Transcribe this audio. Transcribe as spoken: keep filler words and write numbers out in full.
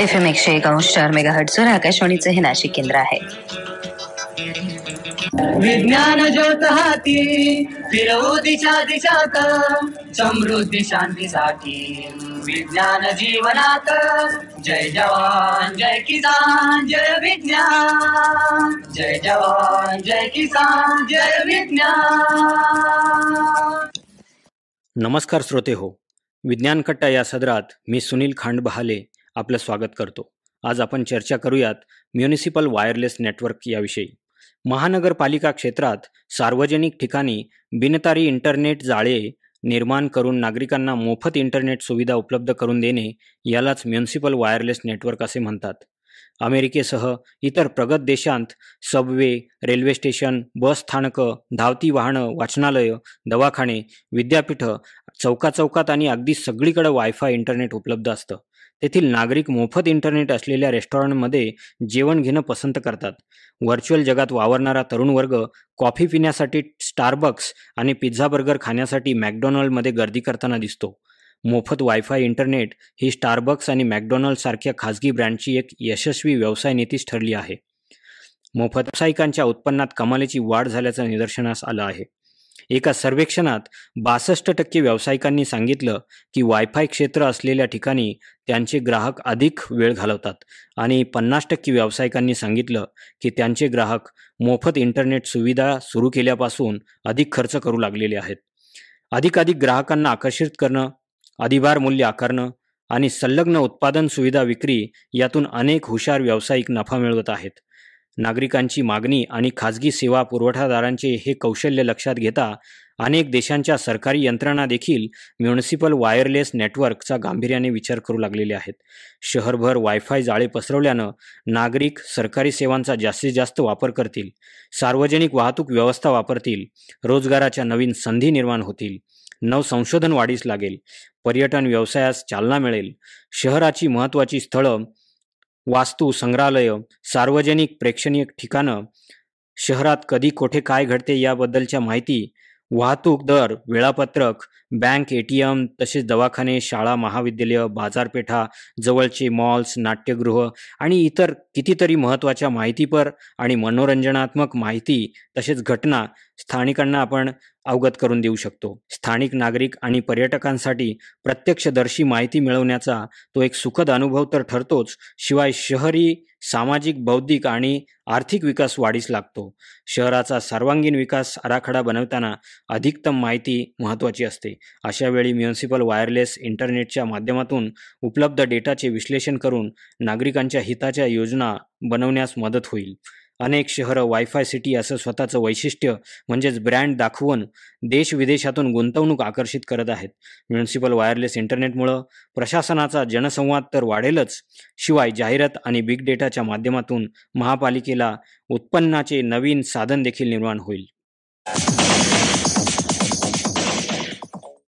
F M एकशे एकावन्न चार मेगा हर्ट्झवर आकाशवाणीचं हे नाशिक केंद्र आहे. विज्ञान ज्योत हाती फिरवू दिशा दिशात, समृद्धी शांतीसाठी विज्ञान जीवनात. जय जवान जय किसान जय विज्ञान, जय जवान जय किसान जय विज्ञान. नमस्कार श्रोते हो, विज्ञान कट्टा या सदरात मी सुनील खांडबाहले आपलं स्वागत करतो. आज आपण चर्चा करूयात म्युनिसिपल वायरलेस नेटवर्क याविषयी. महानगरपालिका क्षेत्रात सार्वजनिक ठिकाणी बिनतारी इंटरनेट जाळे निर्माण करून नागरिकांना मोफत इंटरनेट सुविधा उपलब्ध करून देणे यालाच म्युनिसिपल वायरलेस नेटवर्क असे म्हणतात. अमेरिकेसह इतर प्रगत देशांत सबवे, रेल्वे स्टेशन, बस स्थानकं, धावती वाहनं, वाचनालयं, दवाखाने, विद्यापीठं, चौकाचौकात आणि अगदी सगळीकडे वायफाय इंटरनेट उपलब्ध असतं. तेथील नागरिक मोफत इंटरनेट असलेल्या रेस्टॉरंटमध्ये जेवण घेणं पसंत करतात. व्हर्च्युअल जगात वावरणारा तरुण वर्ग कॉफी पिण्यासाठी स्टारबक्स आणि पिझ्झा बर्गर खाण्यासाठी मॅक्डोनाल्डमध्ये गर्दी करताना दिसतो. मोफत वायफाय इंटरनेट ही स्टारबक्स आणि मॅक्डोनाल्ड सारख्या खाजगी ब्रँडची एक यशस्वी व्यवसाय नीतीच ठरली आहे. मोफत व्यावसायिकांच्या उत्पन्नात कमालीची वाढ झाल्याचं निदर्शनास आलं आहे. एका सर्वेक्षणात बासष्ट टक्के व्यावसायिकांनी सांगितलं की वायफाय क्षेत्र असलेल्या ठिकाणी त्यांचे ग्राहक अधिक वेळ घालवतात आणि पन्नास टक्के व्यावसायिकांनी सांगितलं की त्यांचे ग्राहक मोफत इंटरनेट सुविधा सुरू केल्यापासून अधिक खर्च करू लागलेले आहेत. अधिकाधिक ग्राहकांना आकर्षित करणं, अधिभार मूल्य आकारणं आणि संलग्न उत्पादन सुविधा विक्री यातून अनेक हुशार व्यावसायिक नफा मिळवत आहेत. नागरिकांची मागणी आणि खाजगी सेवा पुरवठादारांचे हे कौशल्य लक्षात घेता अनेक देशांच्या सरकारी यंत्रणा देखील म्युनिसिपल वायरलेस नेटवर्कचा गांभीर्याने विचार करू लागलेले आहेत. शहरभर वायफाय जाळे पसरवल्यानं नागरिक सरकारी सेवांचा जास्तीत जास्त वापर करतील, सार्वजनिक वाहतूक व्यवस्था वापरतील, रोजगाराच्या नवीन संधी निर्माण होतील, नवसंशोधन वाढीस लागेल, पर्यटन व्यवसायास चालना मिळेल, शहराची महत्त्वाची स्थळं, वास्तू, संग्रहालय, सार्वजनिक प्रेक्षणीय ठिकाणं, शहरात कधी कोठे काय घडते याबद्दलच्या माहिती, वाहतूक दर, वेळापत्रक, बँक, ए टी एम, तसेच दवाखाने, शाळा, महाविद्यालय, बाजारपेठा, जवळचे मॉल्स, नाट्यगृह आणि इतर कितीतरी महत्त्वाच्या माहितीपर आणि मनोरंजनात्मक माहिती तसेच घटना स्थानिकांना आपण अवगत करून देऊ शकतो. स्थानिक नागरिक आणि पर्यटकांसाठी प्रत्यक्षदर्शी माहिती मिळवण्याचा तो एक सुखद अनुभव तर ठरतोच, शिवाय शहरी सामाजिक, बौद्धिक आणि आर्थिक विकास वाढीस लागतो. शहराचा सर्वांगीण विकास आराखडा बनवताना अधिकतम माहिती महत्त्वाची असते. अशावेळी म्युनिसिपल वायरलेस इंटरनेटच्या माध्यमातून उपलब्ध डेटाचे विश्लेषण करून नागरिकांच्या हिताच्या योजना बनवण्यास मदत होईल. अनेक शहरं वायफाय सिटी असं स्वतःचं वैशिष्ट्य म्हणजेच ब्रँड दाखवून देश विदेशातून गुंतवणूक आकर्षित करत आहेत. म्युनिसिपल वायरलेस इंटरनेटमुळं प्रशासनाचा जनसंवाद तर वाढेलच, शिवाय जाहिरात आणि बिग डेटाच्या माध्यमातून महापालिकेला उत्पन्नाचे नवीन साधन देखील निर्माण होईल.